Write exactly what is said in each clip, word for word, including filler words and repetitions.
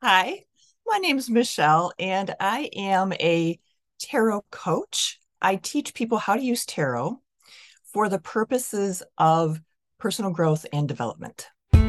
Hi, my name is Michele, and I am a tarot coach. I teach people how to use tarot for the purposes of personal growth and development. Hey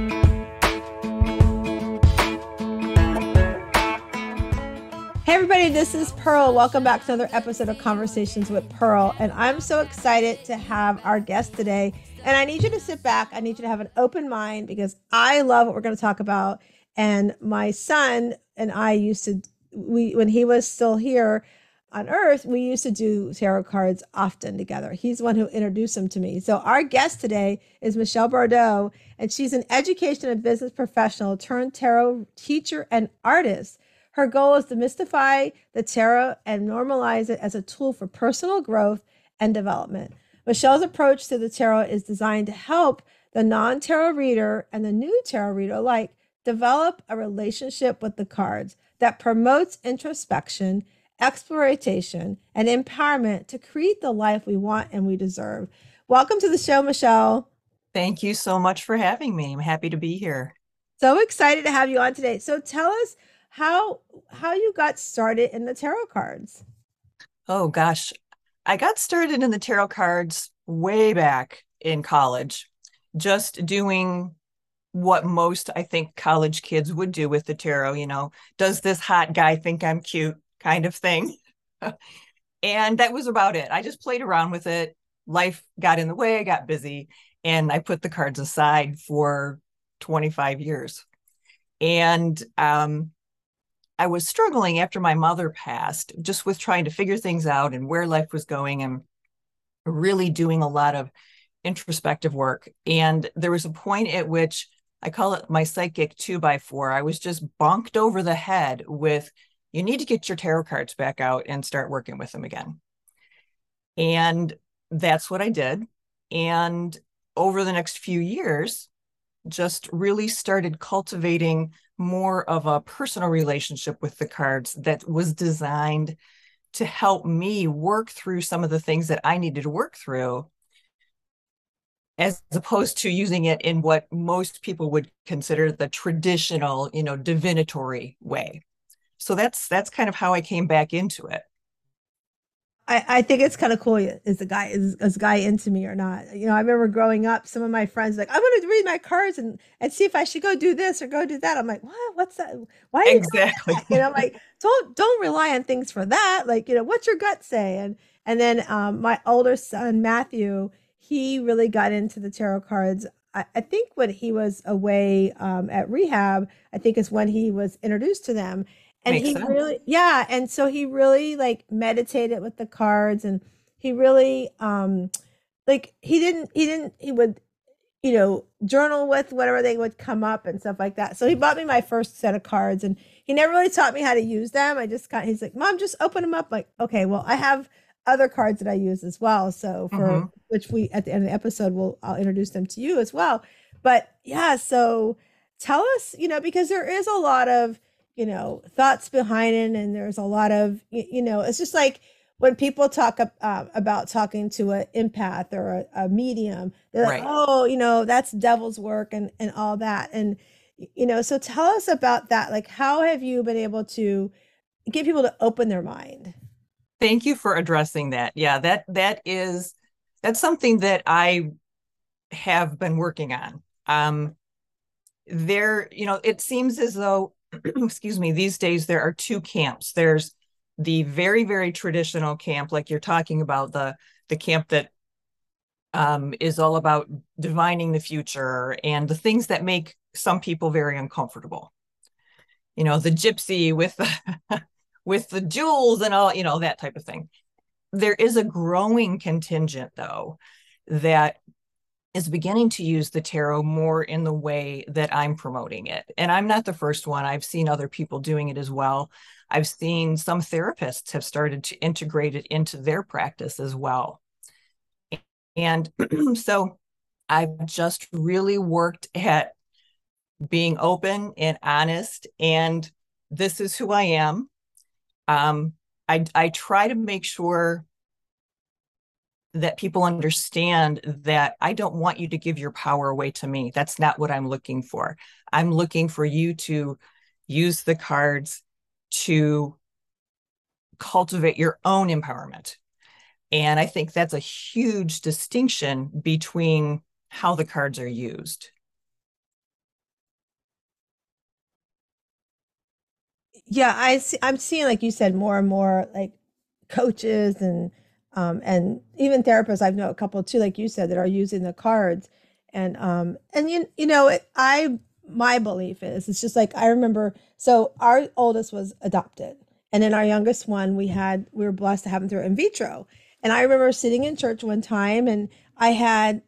everybody, this is Pearl. Welcome back to another episode of Conversations with Pearl. And I'm so excited to have our guest today. And I need you to sit back. I need you to have an open mind because I love what we're going to talk about. And my son and I used to, we when he was still here on Earth, we used to do tarot cards often together. He's the one who introduced them to me. So our guest today is Michele Bourdo, and she's an education and business professional turned tarot teacher and artist. Her goal is to demystify the tarot and normalize it as a tool for personal growth and development. Michele's approach to the tarot is designed to help the non-tarot reader and the new tarot reader alike develop a relationship with the cards that promotes introspection, exploration, and empowerment to create the life we want and we deserve. Welcome to the show, Michele. Thank you so much for having me. I'm happy to be here. So excited to have you on today. So tell us, How how you got started in the tarot cards? Oh, gosh. I got started in the tarot cards way back in college, just doing what most, I think, college kids would do with the tarot. You know, does this hot guy think I'm cute kind of thing? And that was about it. I just played around with it. Life got in the way. I got busy. And I put the cards aside for twenty-five years. And um I was struggling after my mother passed, just with trying to figure things out and where life was going and really doing a lot of introspective work. And there was a point at which I call it my psychic two by four. I was just bonked over the head with, you need to get your tarot cards back out and start working with them again. And that's what I did. And over the next few years, just really started cultivating more of a personal relationship with the cards that was designed to help me work through some of the things that I needed to work through, as opposed to using it in what most people would consider the traditional, you know, divinatory way. So that's that's kind of how I came back into it. I, I think it's kind of cool. Is the guy is, is the guy into me or not? You know, I remember growing up, some of my friends were like, I want to read my cards and, and see if I should go do this or go do that. I'm like, what? What's that? Why are you exactly? Doing that? And I'm like, don't don't rely on things for that. Like, you know, what's your gut say? And and then um, my older son Matthew, he really got into the tarot cards. I, I think when he was away um, at rehab, I think is when he was introduced to them. And Makes he sense. really, yeah. And so he really like meditated with the cards, and he really, um, like he didn't, he didn't, he would, you know, journal with whatever they would come up and stuff like that. So he bought me my first set of cards, and he never really taught me how to use them. I just got, he's like, Mom, just open them up. Like, okay, well, I have other cards that I use as well. So for mm-hmm. which we, at the end of the episode, we'll, I'll introduce them to you as well. But yeah, so tell us, you know, because there is a lot of, you know, thoughts behind it. And there's a lot of, you, you know, it's just like when people talk uh, about talking to an empath or a, a medium, they're right. like, oh, you know, that's devil's work and, and all that. And, you know, so tell us about that. Like, how have you been able to get people to open their mind? Thank you for addressing that. Yeah, that, that is, that's something that I have been working on. Um, there, you know, it seems as though excuse me, these days there are two camps. There's the very, very traditional camp, like you're talking about, the the camp that um, is all about divining the future and the things that make some people very uncomfortable. You know, the gypsy with the, with the jewels and all, you know, that type of thing. There is a growing contingent, though, that is beginning to use the tarot more in the way that I'm promoting it. And I'm not the first one. I've seen other people doing it as well. I've seen some therapists have started to integrate it into their practice as well. And so I've just really worked at being open and honest. And this is who I am. Um, I, I try to make sure that people understand that I don't want you to give your power away to me. That's not what I'm looking for. I'm looking for you to use the cards to cultivate your own empowerment. And I think that's a huge distinction between how the cards are used. Yeah, I see, I'm seeing, like you said, more and more like coaches and um, and even therapists. I've known a couple too, like you said, that are using the cards. And um, and you you know, it, I my belief is it's just like I remember. So our oldest was adopted, and then our youngest one we had we were blessed to have him through in vitro. And I remember sitting in church one time, and I had.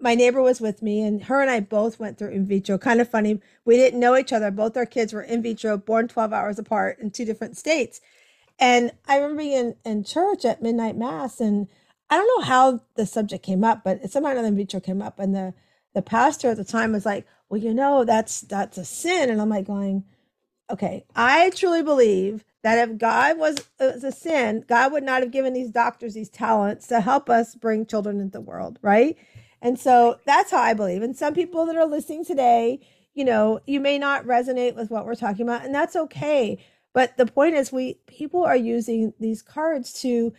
My neighbor was with me, and her and I both went through in vitro. Kind of funny. We didn't know each other. Both our kids were in vitro, born twelve hours apart in two different states. And I remember being in, in church at midnight mass, and I don't know how the subject came up, but somehow another in vitro came up. And the, the pastor at the time was like, well, you know, that's, that's a sin. And I'm like going, okay, I truly believe that if God was, was a sin, God would not have given these doctors these talents to help us bring children into the world, right? And so that's how I believe. And some people that are listening today, you know, you may not resonate with what we're talking about, and that's okay. But the point is, we people are using these cards to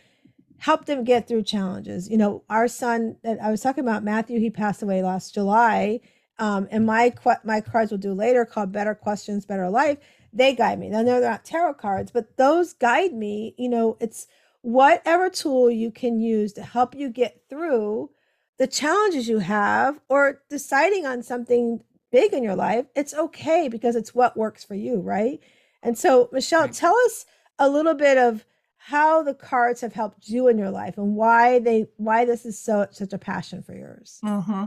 help them get through challenges. You know, our son that I was talking about, Matthew, he passed away last July. Um, and my my cards we'll do later called Better Questions, Better Life. They guide me. Now, they're not tarot cards, but those guide me. You know, it's whatever tool you can use to help you get through the challenges you have, or deciding on something big in your life. It's okay because it's what works for you, right? And so, Michele, right. Tell us a little bit of how the cards have helped you in your life and why they why this is so such a passion for yours. Mm-hmm.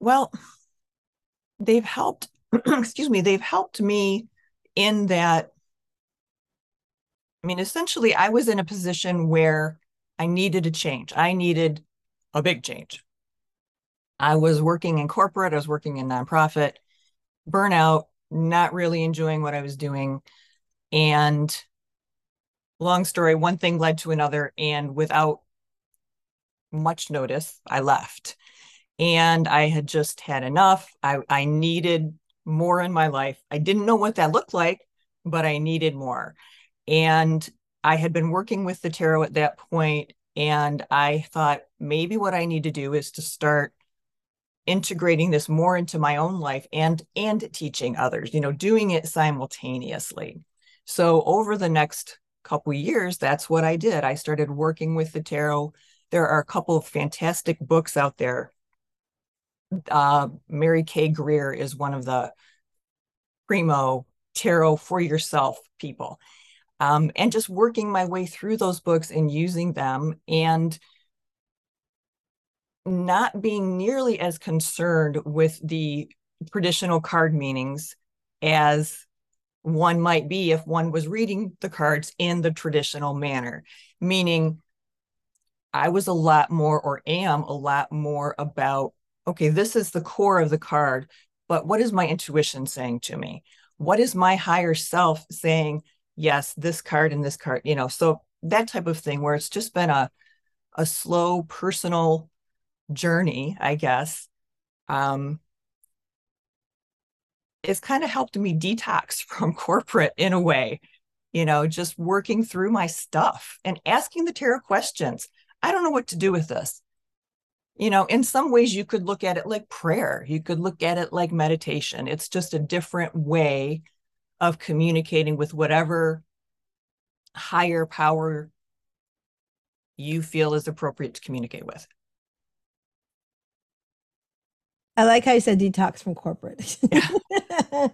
Well, they've helped, excuse me, they've helped me in that, I mean, essentially I was in a position where I needed a change. I needed a big change. I was working in corporate. I was working in nonprofit, burnout, not really enjoying what I was doing. And long story, one thing led to another. And without much notice, I left. And I had just had enough. I, I needed more in my life. I didn't know what that looked like, but I needed more. And I had been working with the tarot at that point. And I thought, maybe what I need to do is to start integrating this more into my own life and and teaching others, you know, doing it simultaneously. So over the next couple of years, that's what I did. I started working with the tarot. There are a couple of fantastic books out there. Uh, Mary Kay Greer is one of the primo tarot for yourself people. Um, and just working my way through those books and using them and not being nearly as concerned with the traditional card meanings as one might be if one was reading the cards in the traditional manner. Meaning I was a lot more or am a lot more about, okay, this is the core of the card, but what is my intuition saying to me? What is my higher self saying? Yes, this card and this card, you know, so that type of thing where it's just been a, a slow personal journey, I guess. Um, it's kind of helped me detox from corporate in a way, you know, just working through my stuff and asking the tarot questions. I don't know what to do with this. You know, in some ways you could look at it like prayer. You could look at it like meditation. It's just a different way of communicating with whatever higher power you feel is appropriate to communicate with. I like how you said detox from corporate. Yeah, yeah,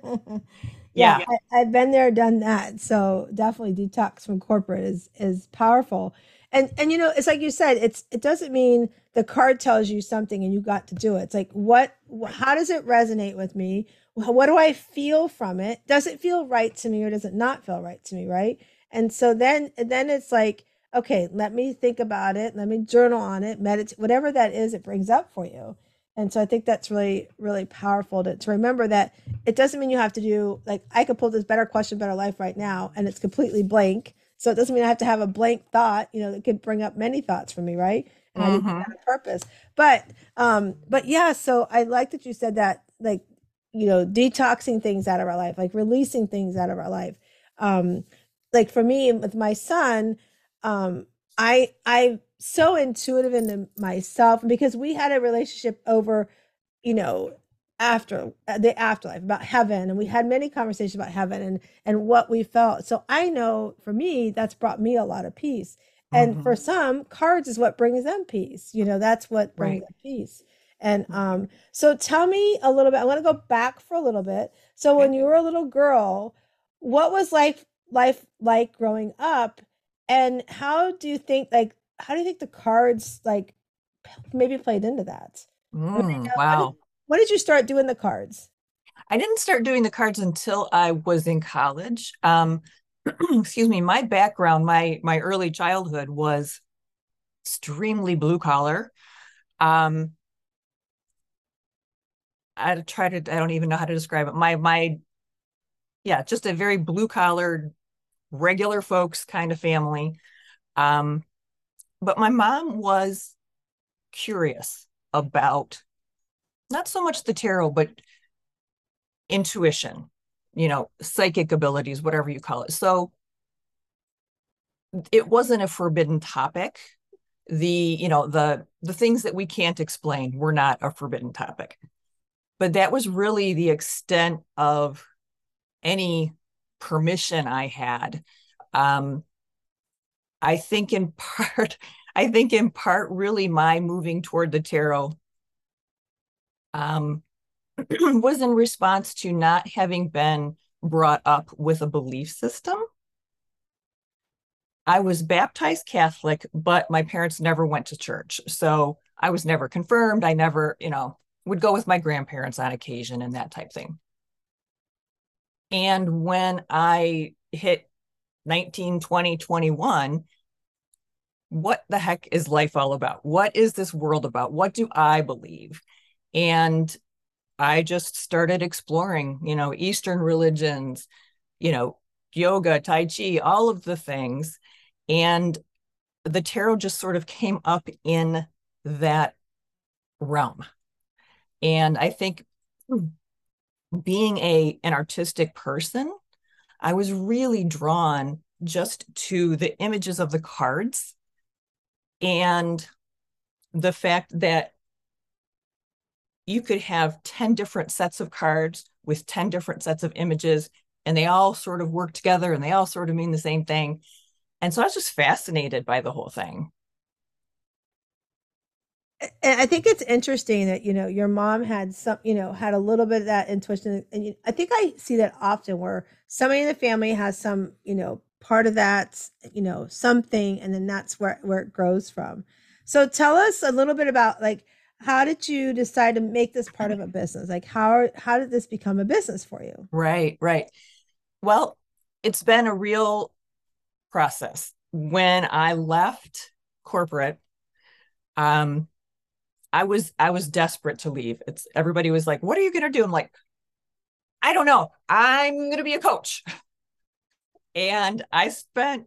yeah. I, I've been there, done that. So definitely detox from corporate is is powerful. And and you know, it's like you said, it's it doesn't mean the card tells you something and you got to do it. It's like, what? How does it resonate with me? What do I feel from it? Does it feel right to me or does it not feel right to me, right? And so then then it's like, okay, let me think about it. Let me journal on it, meditate, whatever that is it brings up for you. And so I think that's really, really powerful to, to remember that it doesn't mean you have to do, like I could pull this Better Question, Better Life right now and it's completely blank. So it doesn't mean I have to have a blank thought, you know, that could bring up many thoughts for me, right? And mm-hmm. I didn't do that on purpose. But, um, but yeah, so I like that you said that, like, you know, detoxing things out of our life, like releasing things out of our life. Um, like for me with my son, um, I, I'm so intuitive into myself because we had a relationship over, you know, after the afterlife about heaven. And we had many conversations about heaven and, and what we felt. So I know for me, that's brought me a lot of peace. And mm-hmm. for some, cards is what brings them peace. You know, that's what brings right. them peace. And um, so tell me a little bit, I want to go back for a little bit. So when you were a little girl, what was life, life like growing up? And how do you think, like, how do you think the cards, like, maybe played into that? Mm, now, wow. When, when did you start doing the cards? I didn't start doing the cards until I was in college. Um, excuse me, my background, my, my early childhood was extremely blue collar. Um, I try to, I don't even know how to describe it. My, my, yeah, just a very blue collar, regular folks kind of family. Um, but my mom was curious about not so much the tarot, but intuition, you know, psychic abilities, whatever you call it. So it wasn't a forbidden topic. The, you know, the, the things that we can't explain were not a forbidden topic. But that was really the extent of any permission I had. Um, I think in part, I think in part really my moving toward the tarot um, was in response to not having been brought up with a belief system. I was baptized Catholic, but my parents never went to church. So I was never confirmed. I never, you know, would go with my grandparents on occasion and that type thing. And when I hit nineteen, twenty, twenty-one, what the heck is life all about? What is this world about? What do I believe? And I just started exploring, you know, Eastern religions, you know, yoga, Tai Chi, all of the things. And the tarot just sort of came up in that realm. And I think being a, an artistic person, I was really drawn just to the images of the cards and the fact that you could have ten different sets of cards with ten different sets of images, and they all sort of work together and they all sort of mean the same thing. And so I was just fascinated by the whole thing. And I think it's interesting that, you know, your mom had some, you know, had a little bit of that intuition. And you, I think I see that often where somebody in the family has some, you know, part of that, you know, something, and then that's where, where it grows from. So tell us a little bit about, like, how did you decide to make this part of a business? Like, how, how did this become a business for you? Right, right. Well, it's been a real process. When I left corporate, um, I was, I was desperate to leave. It's, everybody was like, what are you going to do? I'm like, I don't know. I'm going to be a coach. And I spent,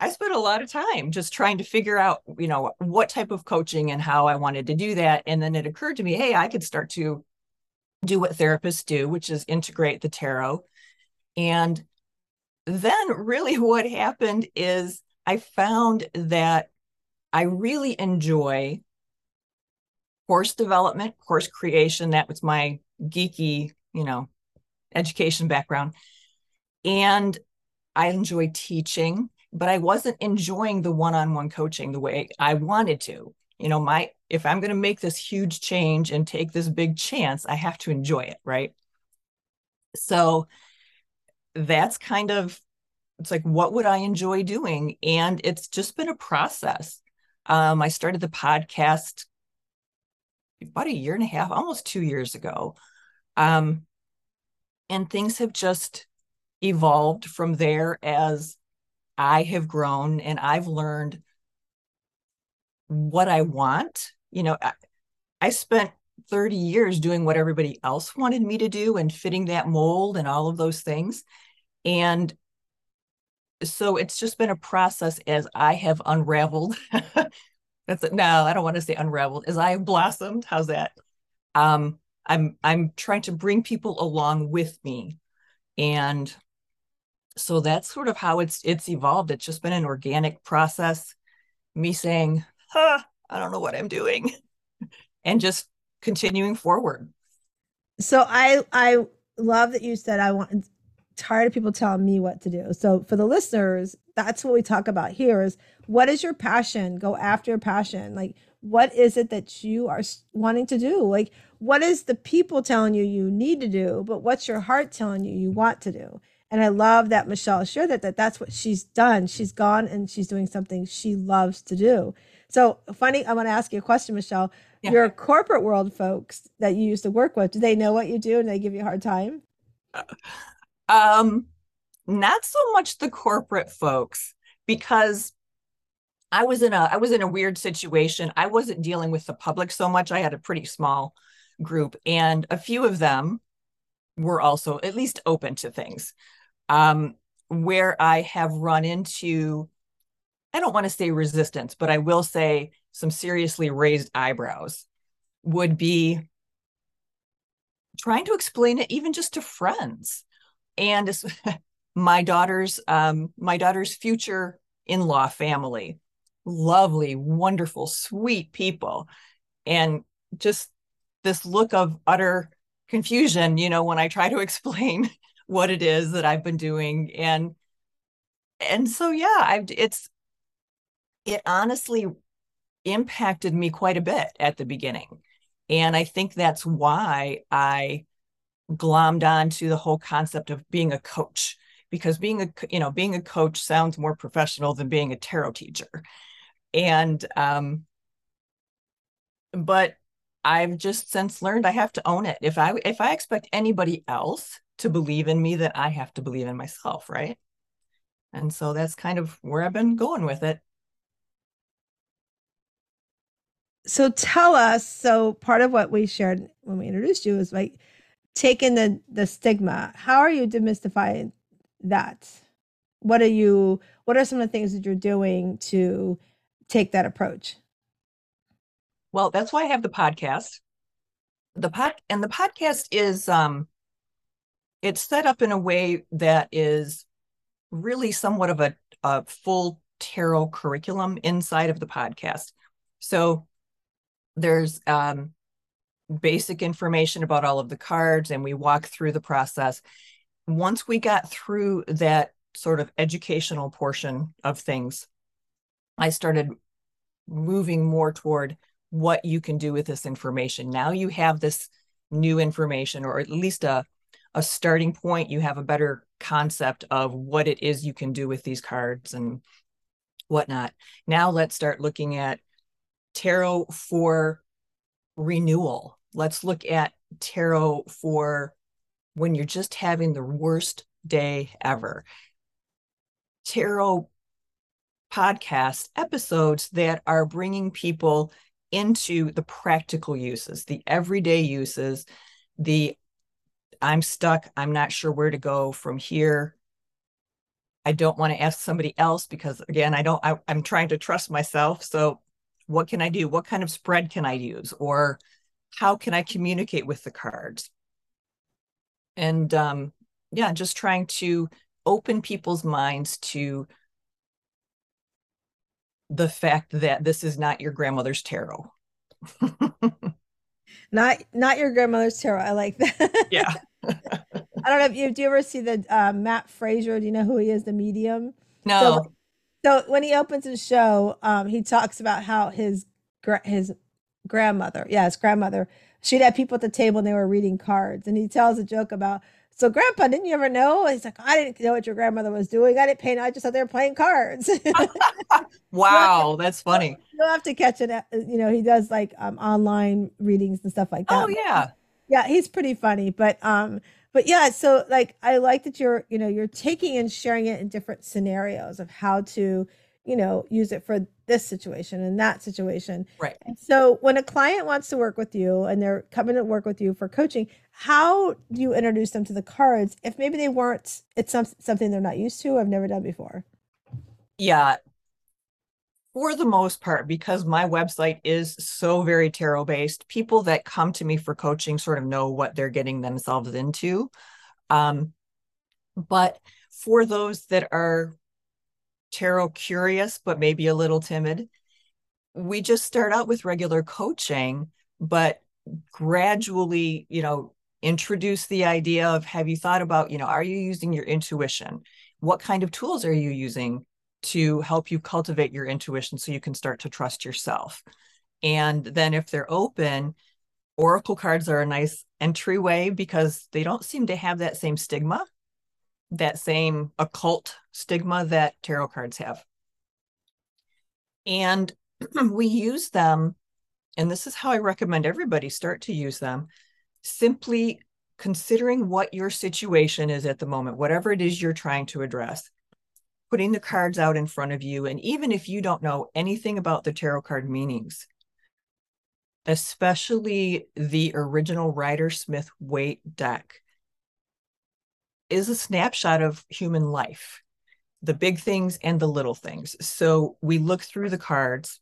I spent a lot of time just trying to figure out, you know, what type of coaching and how I wanted to do that. And then it occurred to me, hey, I could start to do what therapists do, which is integrate the tarot. And then really what happened is I found that I really enjoy course development, course creation. That was my geeky, you know, education background. And I enjoy teaching, but I wasn't enjoying the one-on-one coaching the way I wanted to. You know, my, if I'm going to make this huge change and take this big chance, I have to enjoy it. Right. So that's kind of, it's like, what would I enjoy doing? And it's just been a process. Um, I started the podcast about a year and a half, almost two years ago. Um, and things have just evolved from there as I have grown and I've learned what I want. You know, I, I spent thirty years doing what everybody else wanted me to do and fitting that mold and all of those things. And so it's just been a process as I have unraveled That's it. No, I don't want to say unraveled, as I blossomed. How's that? Um, I'm I'm trying to bring people along with me. And so that's sort of how it's it's evolved. It's just been an organic process. Me saying, huh, I don't know what I'm doing, and just continuing forward. So I I love that you said I want tired of people telling me what to do. So for the listeners, that's what we talk about here is what is your passion? Go after your passion. Like, what is it that you are wanting to do? Like, what is the people telling you you need to do, but what's your heart telling you you want to do? And I love that Michele shared that, that that's what she's done. She's gone and she's doing something she loves to do. So funny, I want to ask you a question, Michele. Yeah. Your corporate world folks that you used to work with, do they know what you do and they give you a hard time? Uh, um, not so much the corporate folks, because I was in a I was in a weird situation. I wasn't dealing with the public so much. I had a pretty small group, and a few of them were also at least open to things. Um, where I have run into, I don't want to say resistance, but I will say some seriously raised eyebrows, would be trying to explain it even just to friends. And my daughter's um, my daughter's future in-law family, lovely, wonderful, sweet people. And just this look of utter confusion, you know, when I try to explain what it is that I've been doing. And and so, yeah, I've, it's it honestly impacted me quite a bit at the beginning. And I think that's why I glommed on to the whole concept of being a coach, because being a, you know, being a coach sounds more professional than being a tarot teacher. And, um, but I've just since learned I have to own it. If I, if I expect anybody else to believe in me, then I have to believe in myself. Right. And so that's kind of where I've been going with it. So tell us, so part of what we shared when we introduced you is like taking the, the stigma. How are you demystifying that? What are you, what are some of the things that you're doing to take that approach? Well, that's why I have the podcast. The pod, and the podcast is, um, it's set up in a way that is really somewhat of a, a full tarot curriculum inside of the podcast. So there's um, basic information about all of the cards, and we walk through the process. Once we got through that sort of educational portion of things, I started moving more toward what you can do with this information. Now you have this new information, or at least a, a starting point. You have a better concept of what it is you can do with these cards and whatnot. Now let's start looking at tarot for renewal. Let's look at tarot for when you're just having the worst day ever. Tarot podcast episodes that are bringing people into the practical uses, the everyday uses, the I'm stuck, I'm not sure where to go from here. I don't want to ask somebody else because, again, I don't, I, I'm trying to trust myself. So what can I do? What kind of spread can I use? Or how can I communicate with the cards? And um, yeah, just trying to open people's minds to the fact that this is not your grandmother's tarot. not not your grandmother's tarot. I like that. Yeah. I don't know if you, do you ever see the uh, Matt Fraser? Do you know who he is, the medium? No. So, So when he opens his show, um, he talks about how his gra- his grandmother, yeah, his grandmother, she'd have people at the table and they were reading cards. And he tells a joke about, so Grandpa, didn't you ever know? He's like, I didn't know what your grandmother was doing. I didn't paint. I just thought they were playing cards. Wow, to, that's funny. You'll have to catch it. At, you know, he does like um, online readings and stuff like that. Oh, yeah. Yeah, he's pretty funny. But um, but yeah, so like, I like that you're, you know, you're taking and sharing it in different scenarios of how to, you know, use it for this situation and that situation. Right. And so when a client wants to work with you and they're coming to work with you for coaching, how do you introduce them to the cards if maybe they weren't, it's some, something they're not used to, I've never done before? Yeah. for the most part, because my website is so very tarot based, people that come to me for coaching sort of know what they're getting themselves into. Um, but for those that are tarot curious, but maybe a little timid, we just start out with regular coaching, but gradually, you know, introduce the idea of, have you thought about, you know, are you using your intuition? What kind of tools are you using to help you cultivate your intuition so you can start to trust yourself? And then if they're open, oracle cards are a nice entryway because they don't seem to have that same stigma, that same occult stigma that tarot cards have. And we use them, and this is how I recommend everybody start to use them, simply considering what your situation is at the moment, whatever it is you're trying to address, putting the cards out in front of you. And even if you don't know anything about the tarot card meanings, especially the original Rider Smith Waite deck, is a snapshot of human life, the big things and the little things. So we look through the cards.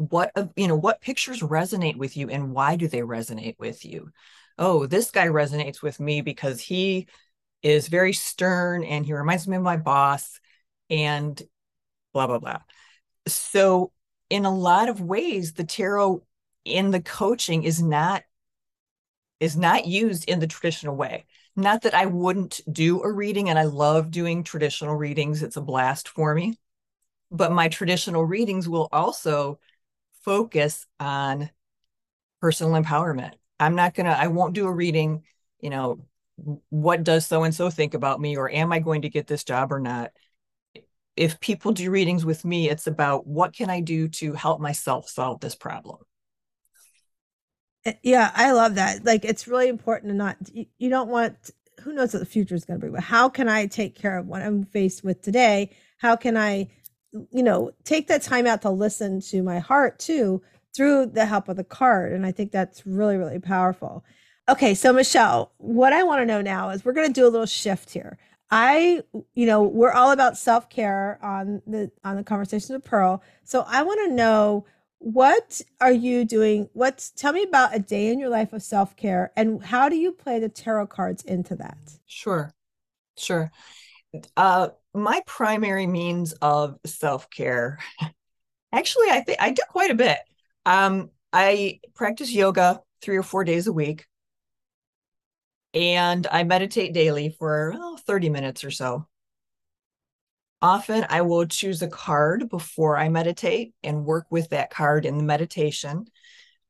What, you know, what pictures resonate with you and why do they resonate with you? Oh, this guy resonates with me because he is very stern and he reminds me of my boss and blah, blah, blah. So in a lot of ways, the tarot in the coaching is not, is not used in the traditional way. Not that I wouldn't do a reading, and I love doing traditional readings. It's a blast for me. But my traditional readings will also focus on personal empowerment. I'm not going to, I won't do a reading, you know, what does so-and-so think about me, or am I going to get this job or not? If people do readings with me, it's about what can I do to help myself solve this problem? Yeah, I love that. Like, it's really important to not, you don't want, who knows what the future is going to bring, but how can I take care of what I'm faced with today? How can I, you know, take that time out to listen to my heart too, through the help of the card. And I think that's really, really powerful. Okay. So Michele, what I want to know now is, we're going to do a little shift here. I, you know, we're all about self-care on the, on the Conversations with Pearl. So I want to know, what are you doing? What's, tell me about a day in your life of self-care, and how do you play the tarot cards into that? Sure. Sure. Uh, my primary means of self-care, actually, I think I do quite a bit. Um, I practice yoga three or four days a week, and I meditate daily for oh, thirty minutes or so. Often I will choose a card before I meditate and work with that card in the meditation.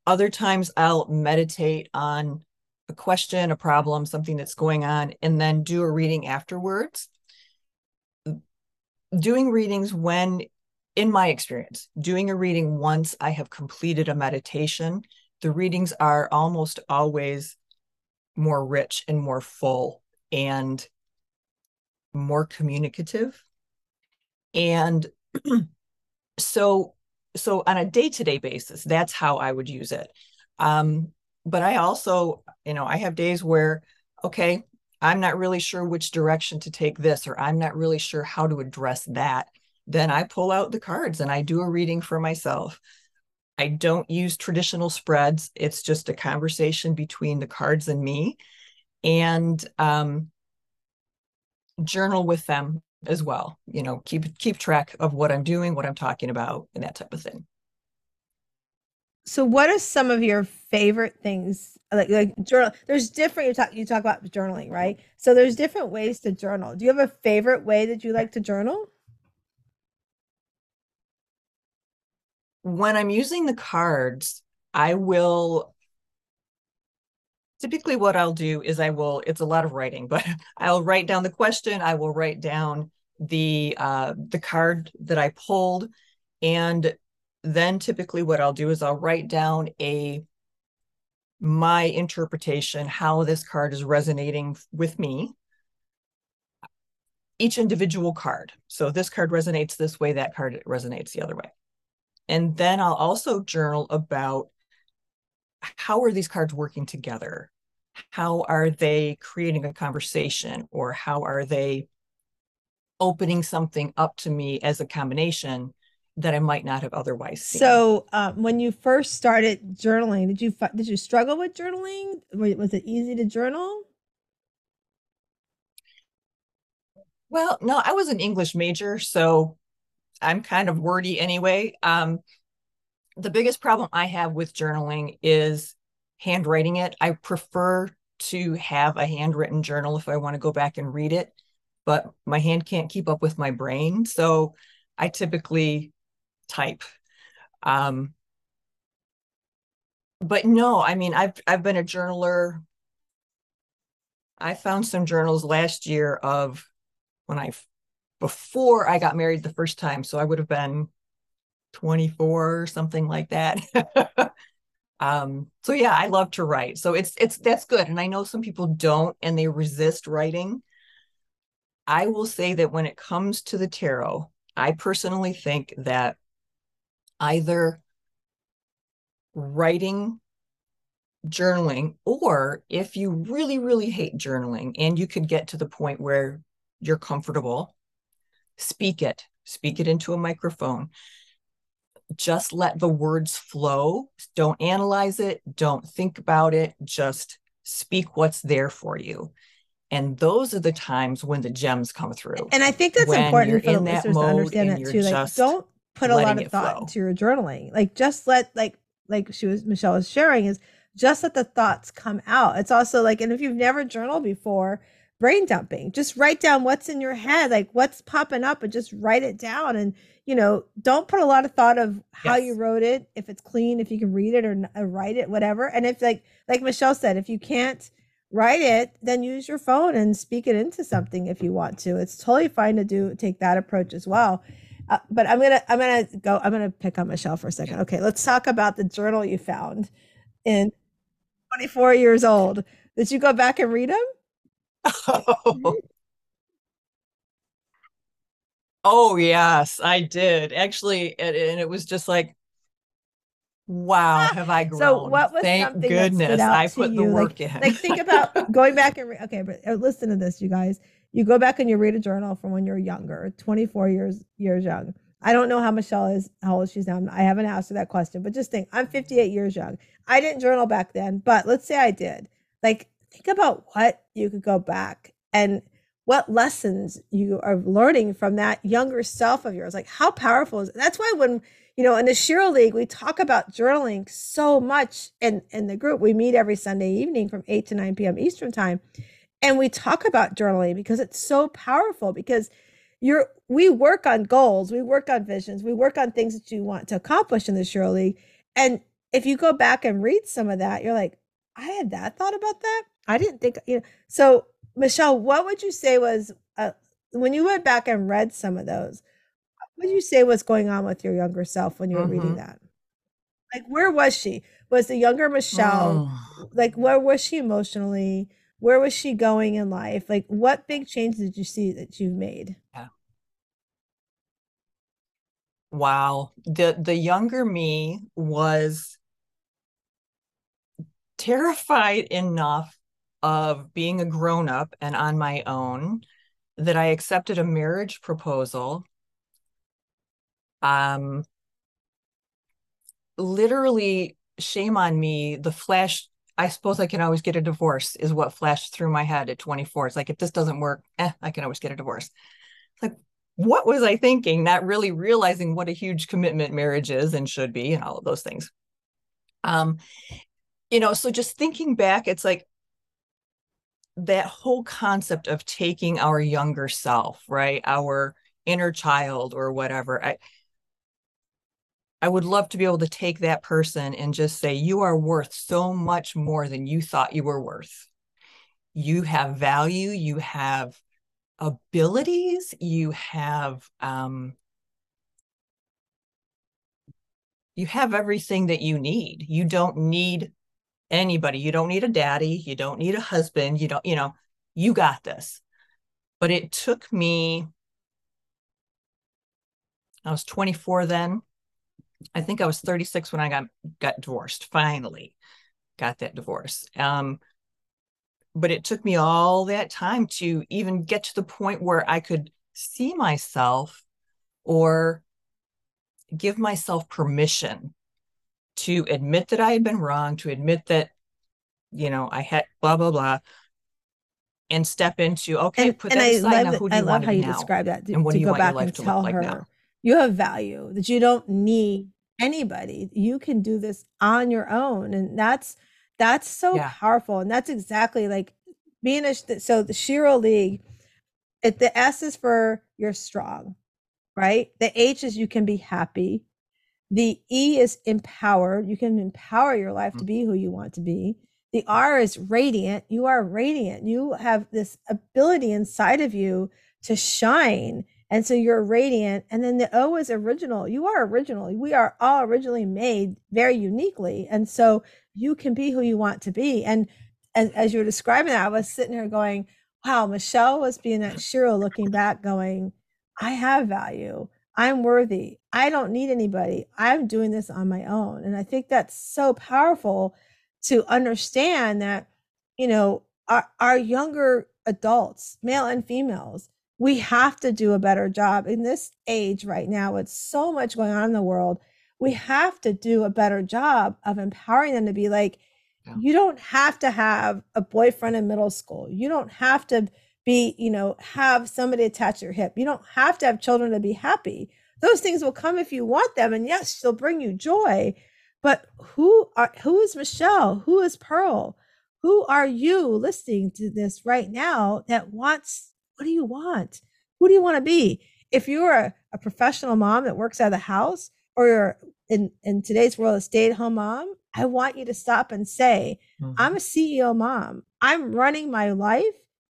Other times I'll meditate on a question, a problem, something that's going on, and then do a reading afterwards. Doing readings when, in my experience, doing a reading once I have completed a meditation, the readings are almost always more rich and more full and more communicative. And so, so on a day-to-day basis, that's how I would use it. Um, but I also, you know, I have days where, okay, I'm not really sure which direction to take this, or I'm not really sure how to address that. Then I pull out the cards and I do a reading for myself. I don't use traditional spreads. It's just a conversation between the cards and me, and um, journal with them as well. You know, keep, keep track of what I'm doing, what I'm talking about, and that type of thing. So what are some of your favorite things? Like, like journal, there's different, you talk, you talk about journaling, right? So there's different ways to journal. Do you have a favorite way that you like to journal? When I'm using the cards, I will, typically what I'll do is I will, it's a lot of writing, but I'll write down the question. I will write down the, uh, the card that I pulled, and then typically what I'll do is I'll write down a, my interpretation, how this card is resonating with me, each individual card. So this card resonates this way, that card resonates the other way. And then I'll also journal about, how are these cards working together? How are they creating a conversation, or how are they opening something up to me as a combination that I might not have otherwise seen. So um, when you first started journaling, did you did you struggle with journaling? Was it easy to journal? Well, no, I was an English major, so I'm kind of wordy anyway. Um, the biggest problem I have with journaling is handwriting it. I prefer to have a handwritten journal if I want to go back and read it, but my hand can't keep up with my brain. So I typically type. Um, but no, I mean, I've, I've been a journaler. I found some journals last year of when I, before I got married the first time. So I would have been twenty-four or something like that. um, so yeah, I love to write. So it's, it's, that's good. And I know some people don't, and they resist writing. I will say that when it comes to the tarot, I personally think that either writing, journaling, or if you really, really hate journaling and you can get to the point where you're comfortable, speak it, speak it into a microphone. Just let the words flow. Don't analyze it. Don't think about it. Just speak what's there for you. And those are the times when the gems come through. And I think that's important for the listeners to understand that too. Like, don't put a lot of thought into your journaling. Like, just let, like, like she was, Michele was sharing, is just let the thoughts come out. It's also like, and if you've never journaled before, brain dumping, just write down what's in your head, like what's popping up, and just write it down. And, you know, don't put a lot of thought of how yes. you wrote it, if it's clean, if you can read it or, or write it, whatever. And if, like, like Michele said, if you can't write it, then use your phone and speak it into something if you want to. It's totally fine to do, take that approach as well. Uh, but I'm going to, I'm going to go, I'm going to pick on Michele for a second. Okay. Let's talk about the journal you found in twenty-four years old. Did you go back and read them? Oh. oh, yes, I did. Actually, and, and it was just like, wow, have I grown. So what was Thank something goodness that stood out I to put you? The work like, in. Like, think about going back and, re- okay, but listen to this, you guys. You go back and you read a journal from when you're younger, twenty-four years years young. I don't know how Michele is, how old she's now. I haven't asked her that question, but just think, I'm fifty-eight years young. I didn't journal back then, but let's say I did. Like, think about what you could go back and what lessons you are learning from that younger self of yours. Like, how powerful is it? That's why when, you know, in the Shero League, we talk about journaling so much in, in the group. We meet every Sunday evening from eight to nine p.m. Eastern time. And we talk about journaling because it's so powerful, because you're, we work on goals, we work on visions, we work on things that you want to accomplish in the Shero League. And if you go back and read some of that, you're like, I had that thought about that. I didn't think, you know. So Michele, what would you say was, uh, when you went back and read some of those, what would you say was going on with your younger self when you were mm-hmm. reading that? Like, where was she? Was the younger Michele, oh. like, where was she emotionally? Where was she going in life? Like, what big changes did you see that you've made? Yeah. Wow. The, the younger me was terrified enough of being a grown-up and on my own that I accepted a marriage proposal. Um, literally, shame on me, the flash, I suppose I can always get a divorce is what flashed through my head at twenty-four. It's like, if this doesn't work, eh, I can always get a divorce. It's like, what was I thinking? Not really realizing what a huge commitment marriage is and should be and all of those things. Um, you know, so just thinking back, it's like, that whole concept of taking our younger self, right? Our inner child or whatever. I, I would love to be able to take that person and just say, you are worth so much more than you thought you were worth. You have value. You have abilities. You have, um, you have everything that you need. You don't need anybody. You don't need a daddy. You don't need a husband. You don't, you know, you got this. But it took me, I was twenty-four then. I think I was thirty-six when I got, got divorced. Finally got that divorce. Um, but it took me all that time to even get to the point where I could see myself or give myself permission to admit that I had been wrong, to admit that, you know, I had blah, blah, blah, and step into, okay, and, put and that I aside. Love, now, who do you I love want how you now? Describe that. Do, and what do you go want back your life and to tell look her, like now? You have value, that you don't need anybody. You can do this on your own. And that's, that's so yeah. powerful. And that's exactly like being a, so the Shero League, it, the S is for you're strong, right? The H is you can be happy. The E is empowered. You can empower your life mm-hmm. to be who you want to be. The R is radiant. You are radiant. You have this ability inside of you to shine. And so you're radiant. And then the O is original. You are original. We are all originally made very uniquely. And so you can be who you want to be. And as, as you were describing that, I was sitting here going, wow, Michele was being at Shero, looking back going, I have value. I'm worthy. I don't need anybody. I'm doing this on my own. And I think that's so powerful to understand that, you know, our, our younger adults, male and females, we have to do a better job in this age right now. With so much going on in the world, we have to do a better job of empowering them to be like, yeah. you don't have to have a boyfriend in middle school. You don't have to be, you know, have somebody attach your hip. You don't have to have children to be happy. Those things will come if you want them. And yes, they'll bring you joy. But who are, who is Michele? Who is Pearl? Who are you listening to this right now that wants, what do you want? Who do you want to be? If you're a, a professional mom that works out of the house, or you're in, in today's world, a stay-at-home mom, I want you to stop and say, mm-hmm. I'm a C E O mom. I'm running my life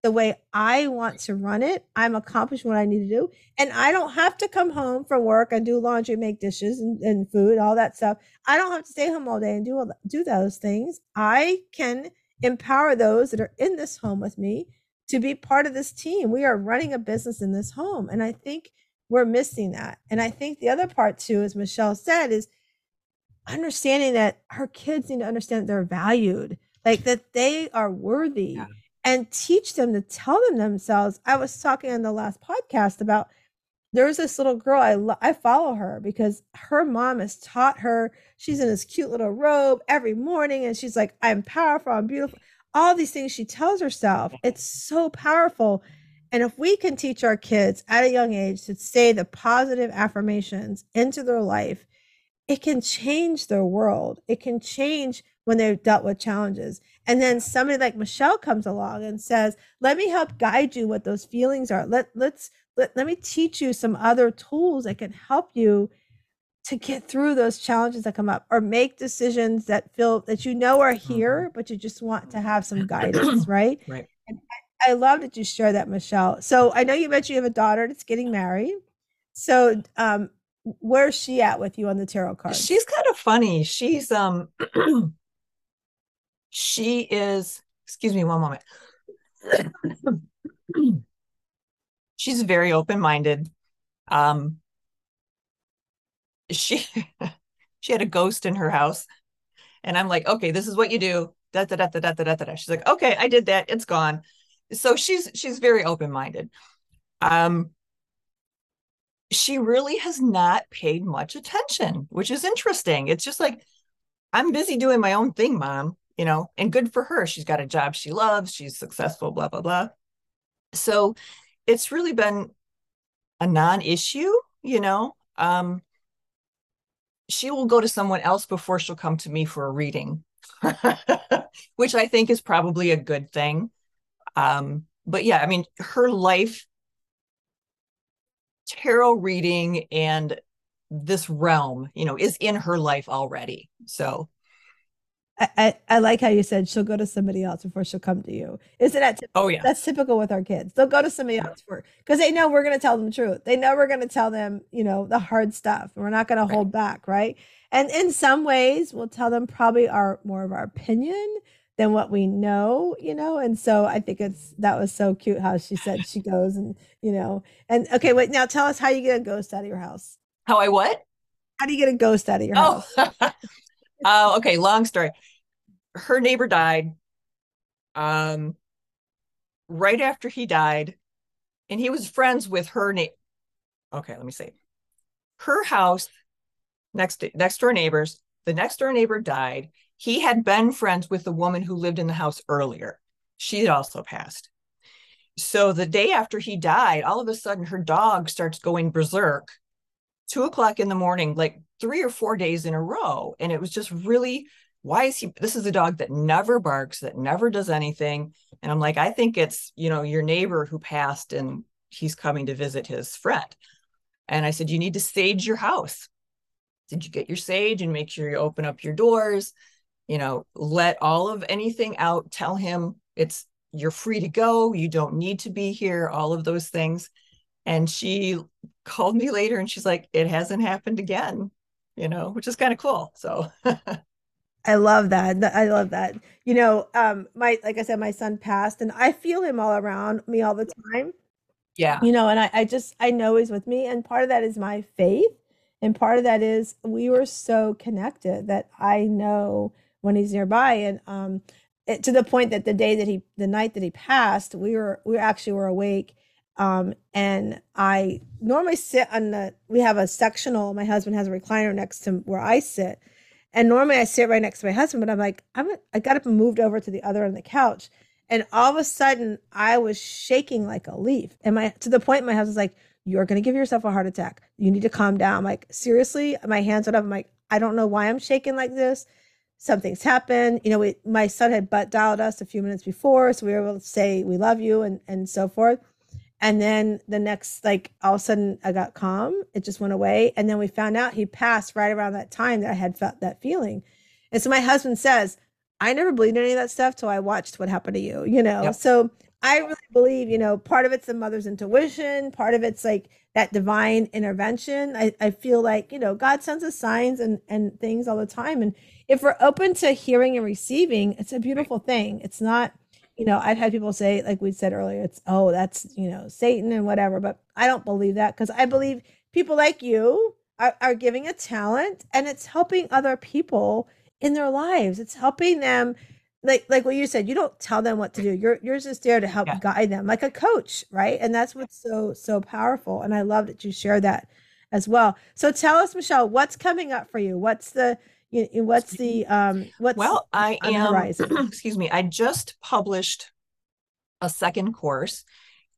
the way I want to run it. I'm accomplishing what I need to do. And I don't have to come home from work and do laundry, make dishes and, and food, all that stuff. I don't have to stay home all day and do, do those things. I can empower those that are in this home with me to be part of this team. We are running a business in this home. And I think we're missing that. And I think the other part too, as Michele said, is understanding that her kids need to understand that they're valued, like that they are worthy. Yeah. And teach them to tell them themselves. I was talking on the last podcast about there's this little girl. I lo- I follow her because her mom has taught her. She's in this cute little robe every morning. And she's like, I'm powerful. I'm beautiful. All these things she tells herself. It's so powerful. And if we can teach our kids at a young age to say the positive affirmations into their life, it can change their world. It can change when they've dealt with challenges. And then somebody like Michele comes along and says, let me help guide you what those feelings are. Let, let's, let, let me teach you some other tools that can help you to get through those challenges that come up, or make decisions that feel that, you know, are here, mm-hmm. but you just want to have some guidance. Right. Right. And I, I love that you share that, Michele. So I know you mentioned you have a daughter that's getting married. So, um, where's she at with you on the tarot card? She's kind of funny. She's, um, she is, excuse me one moment. She's very open-minded. Um, she, she had a ghost in her house, and I'm like, okay, this is what you do. Da, da, da, da, da, da, da. She's like, okay, I did that. It's gone. So she's, she's very open-minded. Um, she really has not paid much attention, which is interesting. It's just like, I'm busy doing my own thing, Mom. You know, and good for her. She's got a job she loves. She's successful, blah, blah, blah. So it's really been a non-issue, you know. Um, she will go to someone else before she'll come to me for a reading, which I think is probably a good thing. Um, but yeah, I mean, her life, tarot reading and this realm, you know, is in her life already. So I, I, I like how you said she'll go to somebody else before she'll come to you. Isn't that typical? Oh, yeah. That's typical with our kids. They'll go to somebody else for, because they know we're going to tell them the truth. They know we're going to tell them, you know, the hard stuff. We're not going to hold back, right? And in some ways, we'll tell them probably our more of our opinion than what we know, you know? And so I think it's, that was so cute how she said she goes and, you know, and okay, wait, now tell us how you get a ghost out of your house. How I what? How do you get a ghost out of your oh. house? Oh, uh, okay. Long story. Her neighbor died. Um, right after he died, and he was friends with her. Na- okay, let me say, her house next, next door neighbors. The next door neighbor died. He had been friends with the woman who lived in the house earlier. She had also passed. So the day after he died, all of a sudden her dog starts going berserk, two o'clock in the morning, like three or four days in a row. And it was just really, why is he, this is a dog that never barks, that never does anything. And I'm like, I think it's, you know, your neighbor who passed and he's coming to visit his friend. And I said, you need to sage your house. Did you get your sage and make sure you open up your doors? You know, let all of anything out, tell him it's, you're free to go. You don't need to be here, all of those things. And she called me later and she's like, it hasn't happened again, you know, which is kind of cool. So I love that. I love that. You know, um, my, like I said, my son passed and I feel him all around me all the time. Yeah. You know, and I, I just, I know he's with me. And part of that is my faith. And part of that is we were so connected that I know when he's nearby. And um, it, to the point that the day that he, the night that he passed, we were, we actually were awake. Um, and I normally sit on the, we have a sectional, my husband has a recliner next to where I sit. And normally I sit right next to my husband, but I'm like, I'm, I got up and moved over to the other end of the couch. And all of a sudden I was shaking like a leaf. And my, to the point my husband's like, you're going to give yourself a heart attack. You need to calm down. I'm like, seriously, my hands went up. I'm like, I don't know why I'm shaking like this. Something's happened. You know, we, my son had butt dialed us a few minutes before. So we were able to say, we love you and, and so forth. And then the next, like all of a sudden I got calm. It just went away. And then we found out he passed right around that time that I had felt that feeling. And so my husband says, I never believed in any of that stuff till I watched what happened to you, you know? Yep. So I really believe, you know, part of it's the mother's intuition. Part of it's like that divine intervention. I, I feel like, you know, God sends us signs and, and things all the time. And if we're open to hearing and receiving, it's a beautiful thing. It's not, you know, I've had people say, like we said earlier, it's, oh, that's, you know, Satan and whatever. But I don't believe that because I believe people like you are, are giving a talent and it's helping other people in their lives. It's helping them. Like, like what you said, you don't tell them what to do. You're, you're just there to help yeah. guide them like a coach. Right. And that's what's so, so powerful. And I love that you share that as well. So tell us, Michele, what's coming up for you? What's the, you, what's the, um, what's well, I am, excuse me. I just published a second course,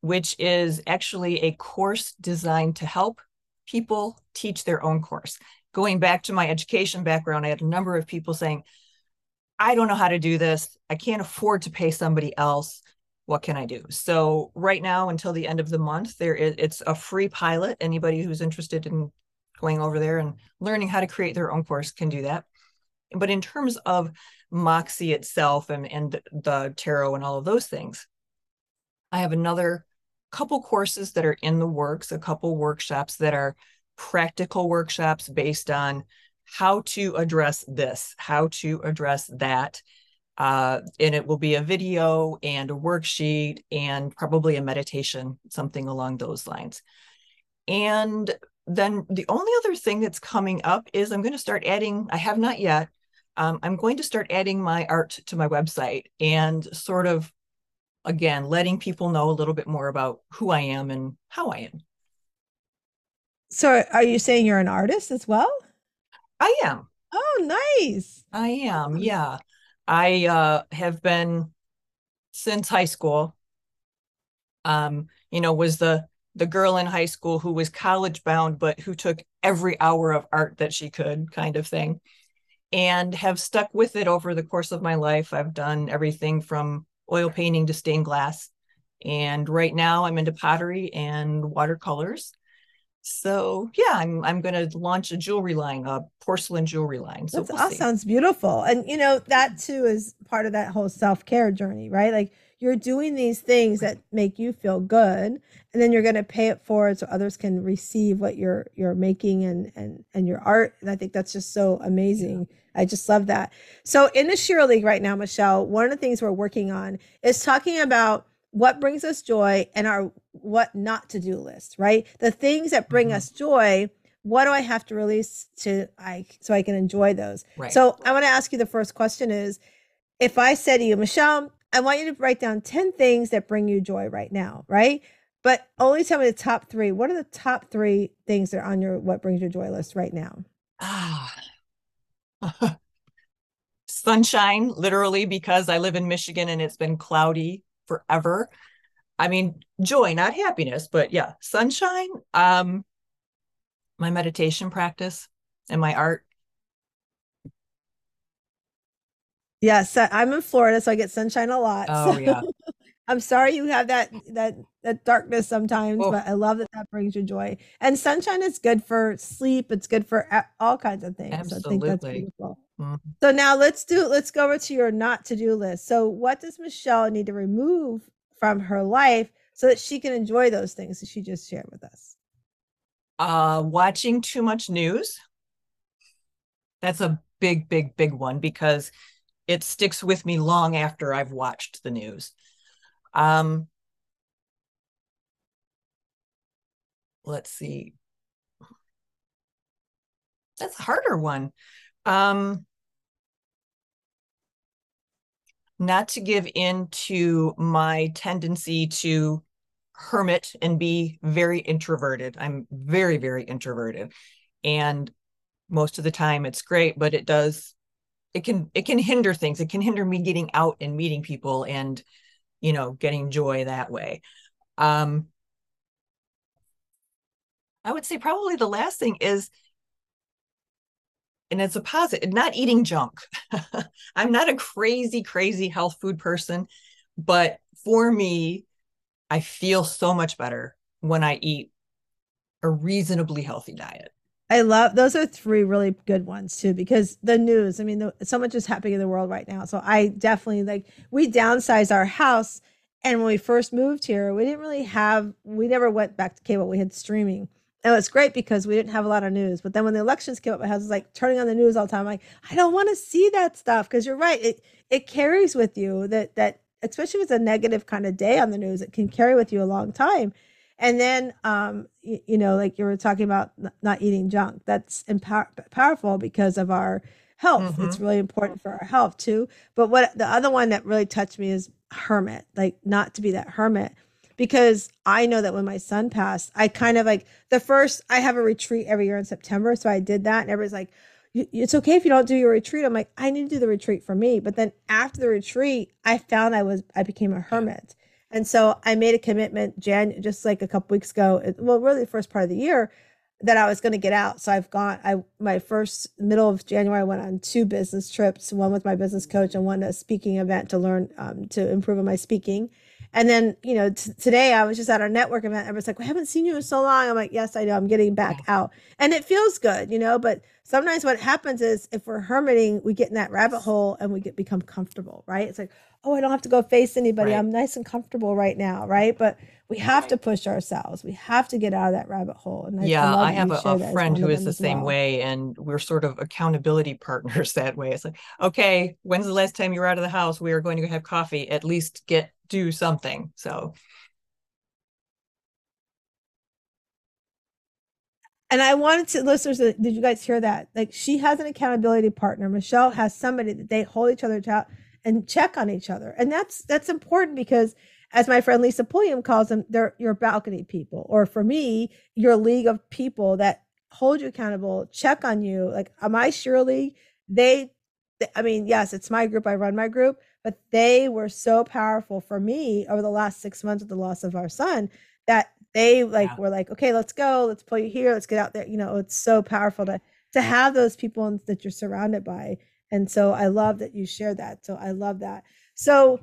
which is actually a course designed to help people teach their own course. Going back to my education background, I had a number of people saying, I don't know how to do this. I can't afford to pay somebody else. What can I do? So right now, until the end of the month, there is, it's a free pilot. Anybody who's interested in going over there and learning how to create their own course can do that. But in terms of Moxie itself and, and the tarot and all of those things, I have another couple courses that are in the works, a couple workshops that are practical workshops based on how to address this, how to address that. Uh, and it will be a video and a worksheet and probably a meditation, something along those lines. And then the only other thing that's coming up is I'm going to start adding, I have not yet, um, I'm going to start adding my art to my website and sort of, again, letting people know a little bit more about who I am and how I am. So are you saying you're an artist as well? I am. Oh, nice. I am. Yeah. I uh, have been since high school, um, you know, was the, the girl in high school who was college bound, but who took every hour of art that she could kind of thing, and have stuck with it over the course of my life. I've done everything from oil painting to stained glass. And right now I'm into pottery and watercolors. So yeah, I'm I'm going to launch a jewelry line, a porcelain jewelry line. So that we'll sounds beautiful, and you know that too is part of that whole self care journey, right? Like you're doing these things that make you feel good, and then you're going to pay it forward so others can receive what you're you're making and and and your art. And I think that's just so amazing. Yeah. I just love that. So in the Shero League right now, Michele, one of the things we're working on is talking about what brings us joy and our what not to do list, right? The things that bring mm-hmm. us joy, what do I have to release to I so I can enjoy those? Right. So I want to ask you, the first question is, if I said to you, Michele, I want you to write down ten things that bring you joy right now, right? But only tell me the top three. What are the top three things that are on your what brings you joy list right now? ah, sunshine, literally, because I live in Michigan and it's been cloudy forever. I mean, joy, not happiness, but yeah, sunshine, um, my meditation practice and my art. Yes, I'm in Florida, so I get sunshine a lot. Oh, so. Yeah. I'm sorry you have that that that darkness sometimes, oh. but I love that that brings you joy. And sunshine is good for sleep. It's good for all kinds of things. Absolutely. So I think that's beautiful. Mm-hmm. So now let's do let's go over to your not to do list. So what does Michele need to remove from her life so that she can enjoy those things that she just shared with us? Uh, watching too much news. That's a big, big, big one because it sticks with me long after I've watched the news. Um, let's see. That's a harder one. Um, not to give in to my tendency to hermit and be very introverted. I'm very, very introverted. And most of the time it's great, but it does, it can, it can hinder things. It can hinder me getting out and meeting people and, you know, getting joy that way. Um, I would say probably the last thing is, and it's a positive, not eating junk. I'm not a crazy, crazy health food person, but for me, I feel so much better when I eat a reasonably healthy diet. I love, those are three really good ones too, because the news, I mean, the, so much is happening in the world right now. So I definitely like, we downsized our house. And when we first moved here, we didn't really have, we never went back to cable. We had streaming and it's great because we didn't have a lot of news. But then when the elections came up, my husband was like turning on the news all the time. I'm like, I don't want to see that stuff. Cause you're right. It, it carries with you that, that especially if it's a negative kind of day on the news, it can carry with you a long time. And then, um, you, you know, like you were talking about n- not eating junk, that's empower- powerful because of our health. Mm-hmm. It's really important for our health too. But what the other one that really touched me is hermit, like not to be that hermit, because I know that when my son passed, I kind of like the first, I have a retreat every year in September. So I did that and everybody's like, it's okay if you don't do your retreat. I'm like, I need to do the retreat for me. But then after the retreat, I found I was, I became a hermit. And so I made a commitment, Jan, just like a couple weeks ago, well, really the first part of the year, that I was going to get out. So I've gone, I my first middle of January, I went on two business trips, one with my business coach and one a speaking event to learn, um, to improve on my speaking. And then, you know, t- today I was just at our network event. Everyone's like, we haven't seen you in so long. I'm like, yes, I know. I'm getting back out. And it feels good, you know, but sometimes what happens is if we're hermiting, we get in that rabbit hole and we get become comfortable, right? It's like, oh, I don't have to go face anybody. Right. I'm nice and comfortable right now, right? But we have right. to push ourselves. We have to get out of that rabbit hole. And I, yeah, I, I have a, a friend who is the same well. way, and we're sort of accountability partners that way. It's like, okay, when's the last time you were out of the house? We are going to have coffee. At least get do something. So. And I wanted to, listeners, did you guys hear that? Like she has an accountability partner. Michele has somebody that they hold each other to and check on each other. And that's, that's important because as my friend Lisa Pulliam calls them, they're your balcony people, or for me, your league of people that hold you accountable, check on you. Like my Shero League, they, I mean, yes, it's my group. I run my group, but they were so powerful for me over the last six months of the loss of our son that they like, yeah. were like, okay, let's go. Let's pull you here. Let's get out there. You know, it's so powerful to, to have those people that you're surrounded by. And so I love that you share that. So I love that. So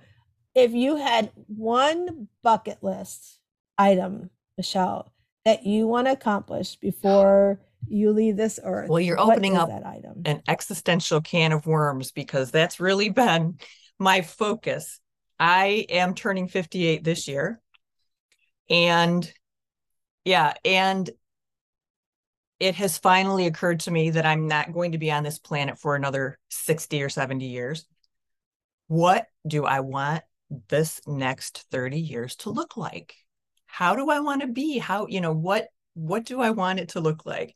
if you had one bucket list item, Michele, that you want to accomplish before you leave this earth. Well, you're opening up that item? An existential can of worms, because that's really been my focus. I am turning fifty-eight this year. And yeah, and it has finally occurred to me that I'm not going to be on this planet for another sixty or seventy years. What do I want this next thirty years to look like? How do I want to be? How, you know, what, what do I want it to look like?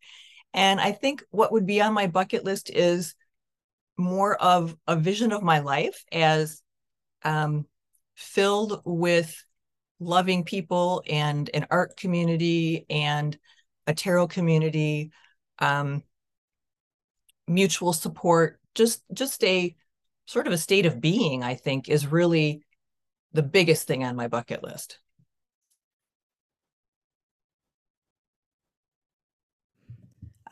And I think what would be on my bucket list is more of a vision of my life as um, filled with loving people and an art community and a tarot community, um, mutual support, just just a sort of a state of being, I think, is really the biggest thing on my bucket list.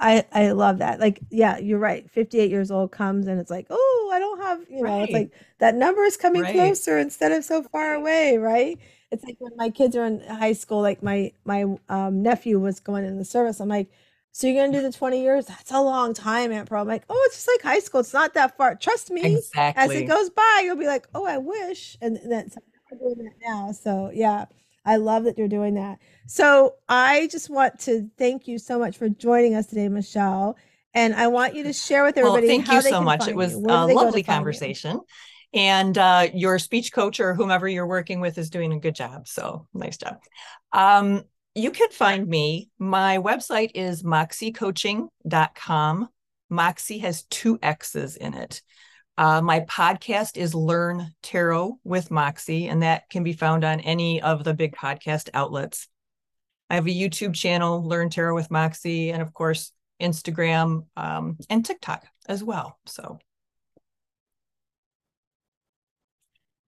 I, I love that. Like, yeah, you're right. fifty-eight years old comes and it's like, oh, I don't have, you know, right. It's like that number is coming right. closer instead of so far away. Right. It's like when my kids are in high school, like my, my um, nephew was going in the service. I'm like, so you're going to do the twenty years? That's a long time, Aunt Pearl. I'm like, oh, it's just like high school. It's not that far. Trust me. Exactly. As it goes by, you'll be like, oh, I wish. And, and then I'm doing that now. So yeah. I love that you're doing that. So I just want to thank you so much for joining us today, Michele. And I want you to share with everybody. Well, thank how you they so much. It was a lovely conversation. And uh, your speech coach or whomever you're working with is doing a good job. So nice job. Um, you can find me. My website is moxxie coaching dot com. Moxie has two X's in it. Uh, my podcast is Learn Tarot with Moxie, and that can be found on any of the big podcast outlets. I have a YouTube channel, Learn Tarot with Moxie, and of course, Instagram um, and TikTok as well. So,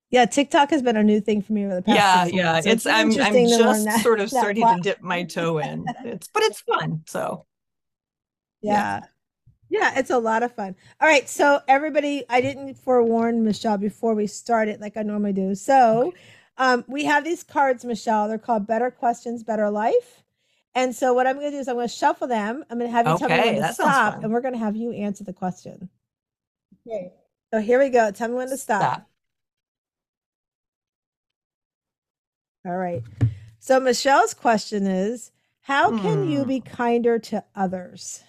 yeah, TikTok has been a new thing for me over the past. Yeah, six yeah, months. So it's, it's I'm I'm just that, sort of starting plot. to dip my toe in. It's but it's fun. So, yeah. yeah. Yeah, it's a lot of fun. All right. So everybody, I didn't forewarn Michele before we started like I normally do. So um, we have these cards, Michele. They're called Better Questions, Better Life. And so what I'm going to do is I'm going to shuffle them. I'm going to have you okay, tell me when to stop, and we're going to have you answer the question. Okay. So here we go. Tell me when to stop. stop. All right. So Michele's question is, how hmm. can you be kinder to others?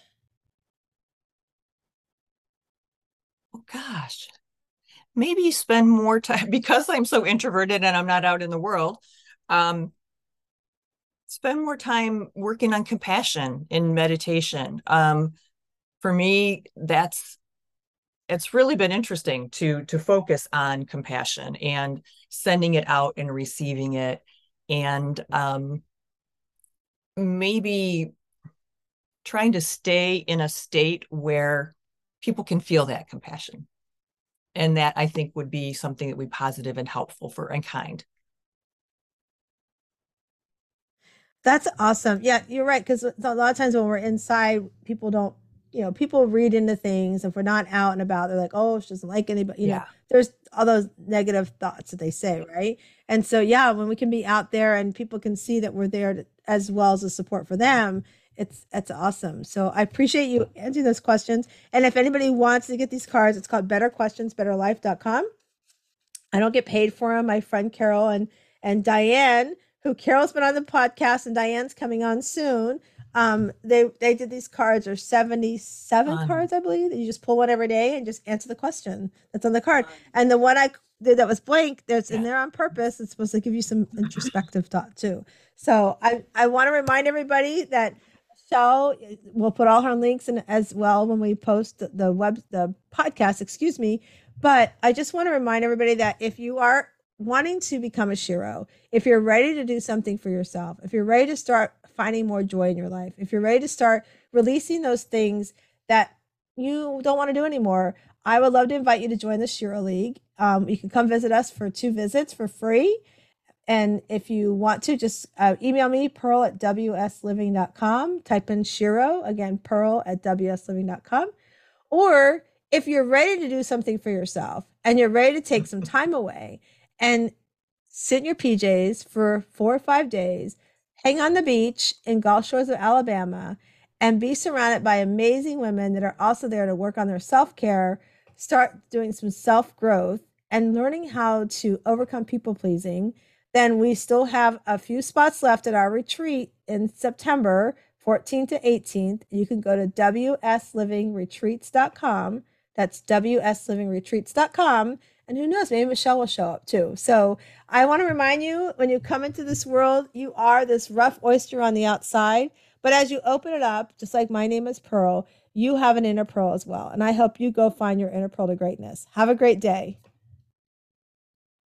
Gosh, maybe spend more time, because I'm so introverted and I'm not out in the world. Um, spend more time working on compassion in meditation. Um, for me, that's, it's really been interesting to, to focus on compassion and sending it out and receiving it. And um, maybe trying to stay in a state where people can feel that compassion. And that, I think, would be something that would be positive and helpful for and kind. That's awesome. Yeah, you're right. Because a lot of times when we're inside, people don't, you know, people read into things. If we're not out and about, they're like, oh, she doesn't like anybody. You yeah. know, there's all those negative thoughts that they say, right? And so, yeah, when we can be out there and people can see that we're there to, as well as a support for them, It's that's awesome. So I appreciate you answering those questions. And if anybody wants to get these cards, it's called better questions better life dot com. I don't get paid for them. My friend Carol and and Diane, who Carol's been on the podcast and Diane's coming on soon. Um, they they did these cards. There's seventy-seven um, cards, I believe, that you just pull one every day and just answer the question that's on the card. Um, and the one I did that was blank, that's yeah. in there on purpose. It's supposed to give you some introspective thought too. So I I want to remind everybody that Michele, we'll put all her links in as well when we post the web, the podcast, excuse me. But I just want to remind everybody that if you are wanting to become a Shero, if you're ready to do something for yourself, if you're ready to start finding more joy in your life, if you're ready to start releasing those things that you don't want to do anymore, I would love to invite you to join the Shero League. Um, you can come visit us for two visits for free. And if you want to, just uh, email me, Pearl at W S living dot com. Type in Shero, again, Pearl at W S living dot com. Or if you're ready to do something for yourself and you're ready to take some time away and sit in your P Js for four or five days, hang on the beach in Gulf Shores of Alabama, and be surrounded by amazing women that are also there to work on their self-care, start doing some self-growth and learning how to overcome people-pleasing, then we still have a few spots left at our retreat in September fourteenth to eighteenth. You can go to W S living retreats dot com. That's W S living retreats dot com. And who knows, maybe Michele will show up too. So I want to remind you, when you come into this world, you are this rough oyster on the outside. But as you open it up, just like my name is Pearl, you have an inner Pearl as well. And I hope you go find your inner Pearl to greatness. Have a great day.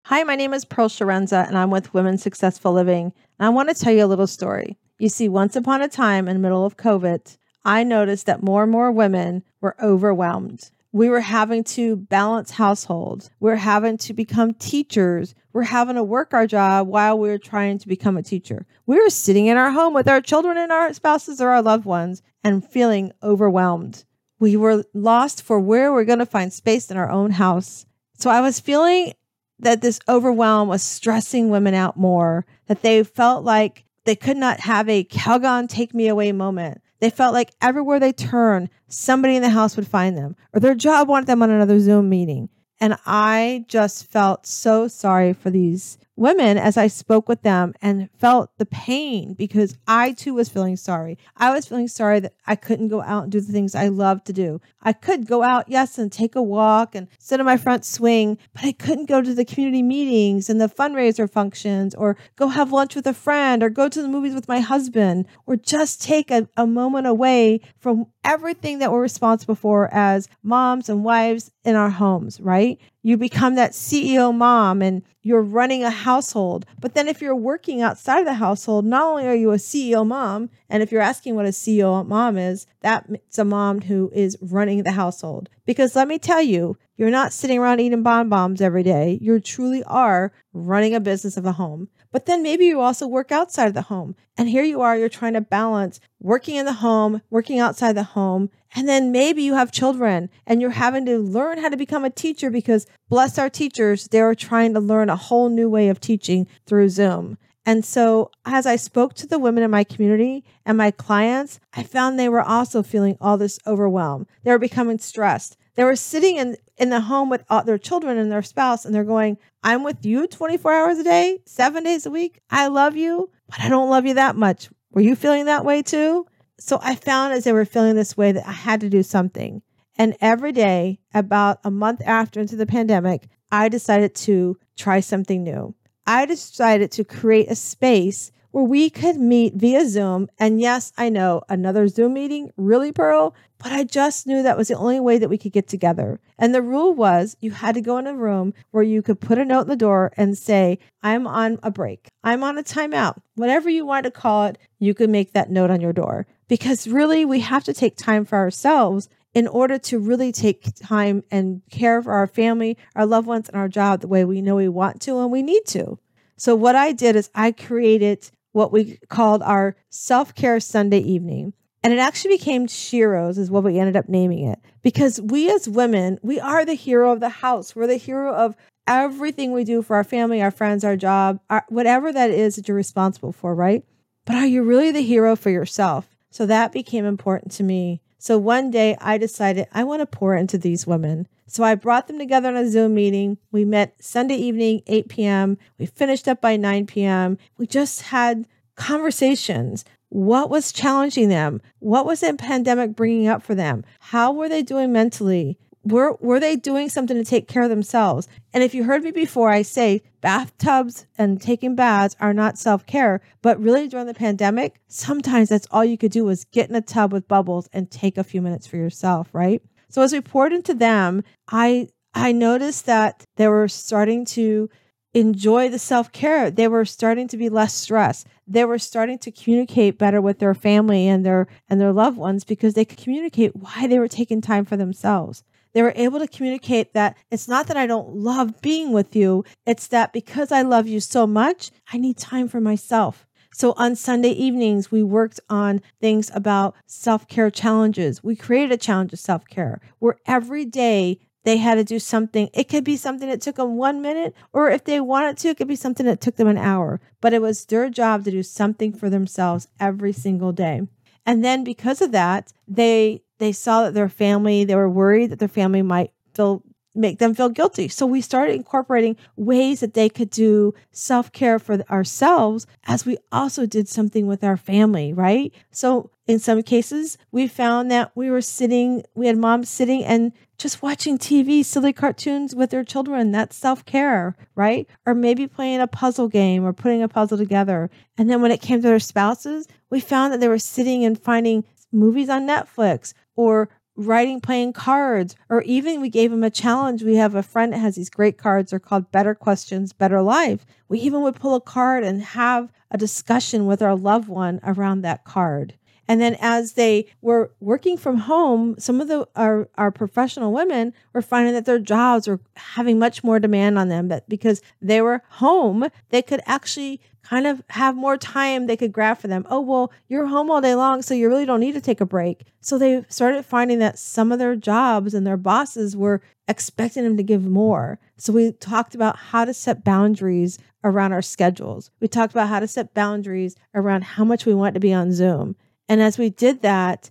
Hi, my name is Pearl Sharenza, and I'm with Women Successful Living. And I want to tell you a little story. You see, once upon a time in the middle of COVID, I noticed that more and more women were overwhelmed. We were having to balance households. We're having to become teachers. We're having to work our job while we're trying to become a teacher. We were sitting in our home with our children and our spouses or our loved ones and feeling overwhelmed. We were lost for where we're going to find space in our own house. So I was feeling that this overwhelm was stressing women out more, that they felt like they could not have a Calgon take me away moment. They felt like everywhere they turned, somebody in the house would find them, or their job wanted them on another Zoom meeting. And I just felt so sorry for these women as I spoke with them and felt the pain because I too was feeling sorry. I was feeling sorry that I couldn't go out and do the things I love to do. I could go out, yes, and take a walk and sit on my front swing, but I couldn't go to the community meetings and the fundraiser functions or go have lunch with a friend or go to the movies with my husband or just take a, a moment away from everything that we're responsible for as moms and wives in our homes, right? You become that C E O mom and you're running a household. But then if you're working outside of the household, not only are you a C E O mom, and if you're asking what a C E O mom is, that's a mom who is running the household. Because let me tell you, you're not sitting around eating bonbons every day. You truly are running a business of a home. But then maybe you also work outside of the home. And here you are, you're trying to balance working in the home, working outside the home. And then maybe you have children and you're having to learn how to become a teacher because bless our teachers, they're trying to learn a whole new way of teaching through Zoom. And so as I spoke to the women in my community and my clients, I found they were also feeling all this overwhelm. They were becoming stressed. They were sitting in, in the home with all their children and their spouse, and they're going, I'm with you twenty-four hours a day, seven days a week. I love you, but I don't love you that much. Were you feeling that way too? So I found as they were feeling this way that I had to do something. And every day, about a month after into the pandemic, I decided to try something new. I decided to create a space where we could meet via Zoom. And yes, I know, another Zoom meeting, really, Pearl? But I just knew that was the only way that we could get together. And the rule was you had to go in a room where you could put a note in the door and say, I'm on a break. I'm on a timeout. Whatever you want to call it, you could make that note on your door. Because really, we have to take time for ourselves in order to really take time and care for our family, our loved ones, and our job the way we know we want to and we need to. So what I did is I created what we called our self-care Sunday evening. And it actually became Shero's is what we ended up naming it. Because we as women, we are the hero of the house. We're the hero of everything we do for our family, our friends, our job, our, whatever that is that you're responsible for, right? But are you really the hero for yourself? So that became important to me. So one day I decided I want to pour into these women. So I brought them together on a Zoom meeting. We met Sunday evening, eight p.m. We finished up by nine p.m. We just had conversations. What was challenging them? What was the pandemic bringing up for them? How were they doing mentally? Were, were they doing something to take care of themselves? And if you heard me before, I say bathtubs and taking baths are not self-care, but really during the pandemic, sometimes that's all you could do was get in a tub with bubbles and take a few minutes for yourself, right? So as we poured into them, I, I noticed that they were starting to enjoy the self-care. They were starting to be less stressed. They were starting to communicate better with their family and their, and their loved ones because they could communicate why they were taking time for themselves. They were able to communicate that it's not that I don't love being with you. It's that because I love you so much, I need time for myself. So on Sunday evenings, we worked on things about self-care challenges. We created a challenge of self-care where every day they had to do something. It could be something that took them one minute, or if they wanted to, it could be something that took them an hour. But it was their job to do something for themselves every single day. And then because of that, they They saw that their family, they were worried that their family might feel, make them feel guilty. So we started incorporating ways that they could do self-care for ourselves as we also did something with our family, right? So in some cases, we found that we were sitting, we had moms sitting and just watching T V, silly cartoons with their children. That's self-care, right? Or maybe playing a puzzle game or putting a puzzle together. And then when it came to their spouses, we found that they were sitting and finding movies on Netflix, or writing, playing cards, or even we gave them a challenge. We have a friend that has these great cards. They're called Better Questions, Better Life. We even would pull a card and have a discussion with our loved one around that card. And then as they were working from home, some of the our, our professional women were finding that their jobs were having much more demand on them, but because they were home, they could actually kind of have more time they could grab for them. Oh, well, you're home all day long, so you really don't need to take a break. So they started finding that some of their jobs and their bosses were expecting them to give more. So we talked about how to set boundaries around our schedules. We talked about how to set boundaries around how much we want to be on Zoom. And as we did that,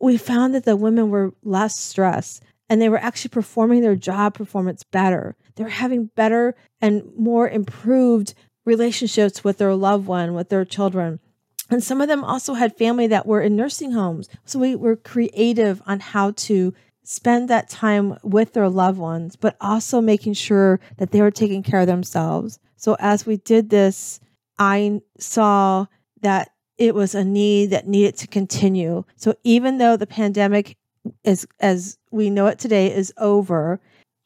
we found that the women were less stressed and they were actually performing their job performance better. They were having better and more improved relationships with their loved one, with their children. And some of them also had family that were in nursing homes. So we were creative on how to spend that time with their loved ones, but also making sure that they were taking care of themselves. So as we did this, I saw that it was a need that needed to continue. So even though the pandemic, is, as we know it today, is over,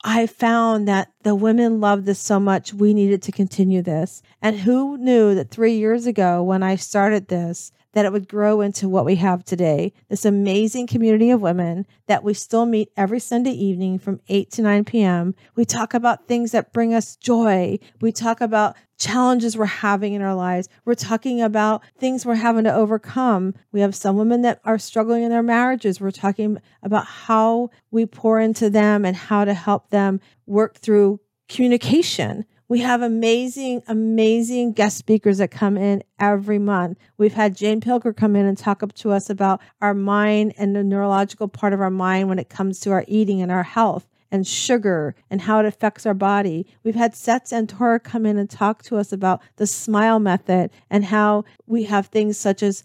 I found that the women loved this so much, we needed to continue this. And who knew that three years ago when I started this, that it would grow into what we have today, this amazing community of women that we still meet every Sunday evening from eight to nine p.m. We talk about things that bring us joy. We talk about challenges we're having in our lives. We're talking about things we're having to overcome. We have some women that are struggling in their marriages. We're talking about how we pour into them and how to help them work through communication. We have amazing, amazing guest speakers that come in every month. We've had Jane Pilger come in and talk up to us about our mind and the neurological part of our mind when it comes to our eating and our health and sugar and how it affects our body. We've had Seth Santora come in and talk to us about the smile method and how we have things such as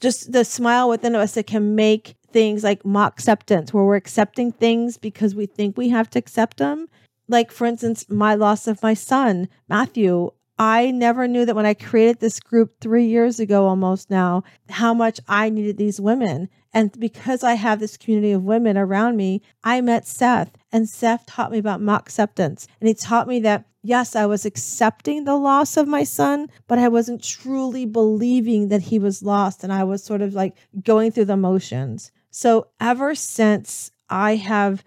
just the smile within us that can make things like mock acceptance, where we're accepting things because we think we have to accept them. Like, for instance, my loss of my son, Matthew. I never knew that when I created this group three years ago, almost now, how much I needed these women. And because I have this community of women around me, I met Seth, and Seth taught me about mock acceptance. And he taught me that, yes, I was accepting the loss of my son, but I wasn't truly believing that he was lost. And I was sort of like going through the motions. So ever since I have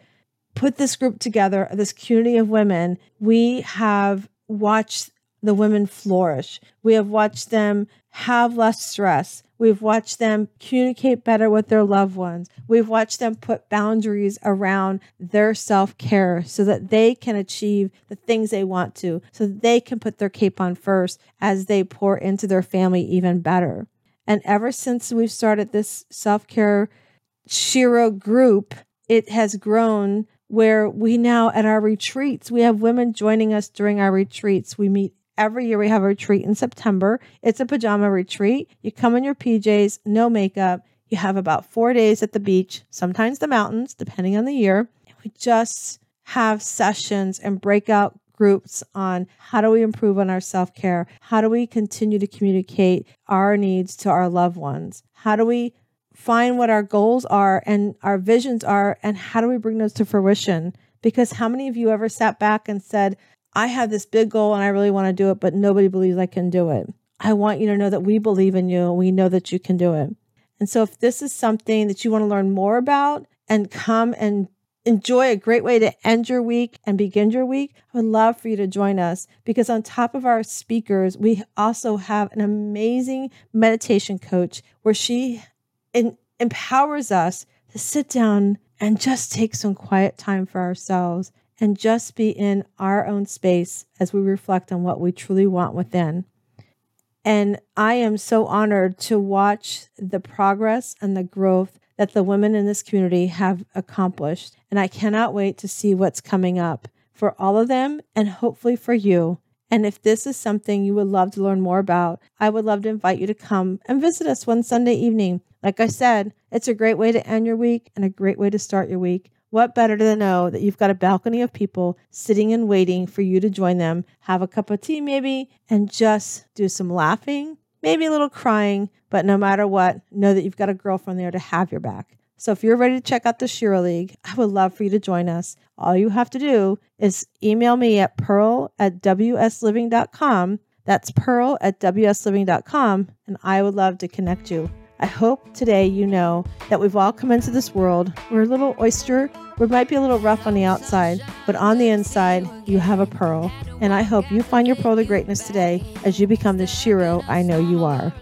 put this group together, this community of women, we have watched the women flourish. We have watched them have less stress. We've watched them communicate better with their loved ones. We've watched them put boundaries around their self-care so that they can achieve the things they want to, so that they can put their cape on first as they pour into their family even better. And ever since we've started this self-care Shero group, it has grown where we now at our retreats, we have women joining us during our retreats. We meet every year. We have a retreat in September. It's a pajama retreat. You come in your P Js, no makeup. You have about four days at the beach, sometimes the mountains, depending on the year. And we just have sessions and breakout groups on how do we improve on our self-care? How do we continue to communicate our needs to our loved ones? How do we find what our goals are and our visions are, and how do we bring those to fruition? Because how many of you ever sat back and said, I have this big goal and I really want to do it, but nobody believes I can do it. I want you to know that we believe in you and we know that you can do it. And so if this is something that you want to learn more about and come and enjoy a great way to end your week and begin your week, I would love for you to join us, because on top of our speakers, we also have an amazing meditation coach where she It empowers us to sit down and just take some quiet time for ourselves and just be in our own space as we reflect on what we truly want within. And I am so honored to watch the progress and the growth that the women in this community have accomplished. And I cannot wait to see what's coming up for all of them and hopefully for you. And if this is something you would love to learn more about, I would love to invite you to come and visit us one Sunday evening. Like I said, it's a great way to end your week and a great way to start your week. What better to know that you've got a balcony of people sitting and waiting for you to join them, have a cup of tea maybe, and just do some laughing, maybe a little crying, but no matter what, know that you've got a girlfriend there to have your back. So if you're ready to check out the Shero League, I would love for you to join us. All you have to do is email me at pearl at w s living dot com. That's pearl at w s living dot com, and I would love to connect you. I hope today you know that we've all come into this world. We're a little oyster. We might be a little rough on the outside, but on the inside, you have a pearl. And I hope you find your pearl to greatness today as you become the Shero I know you are.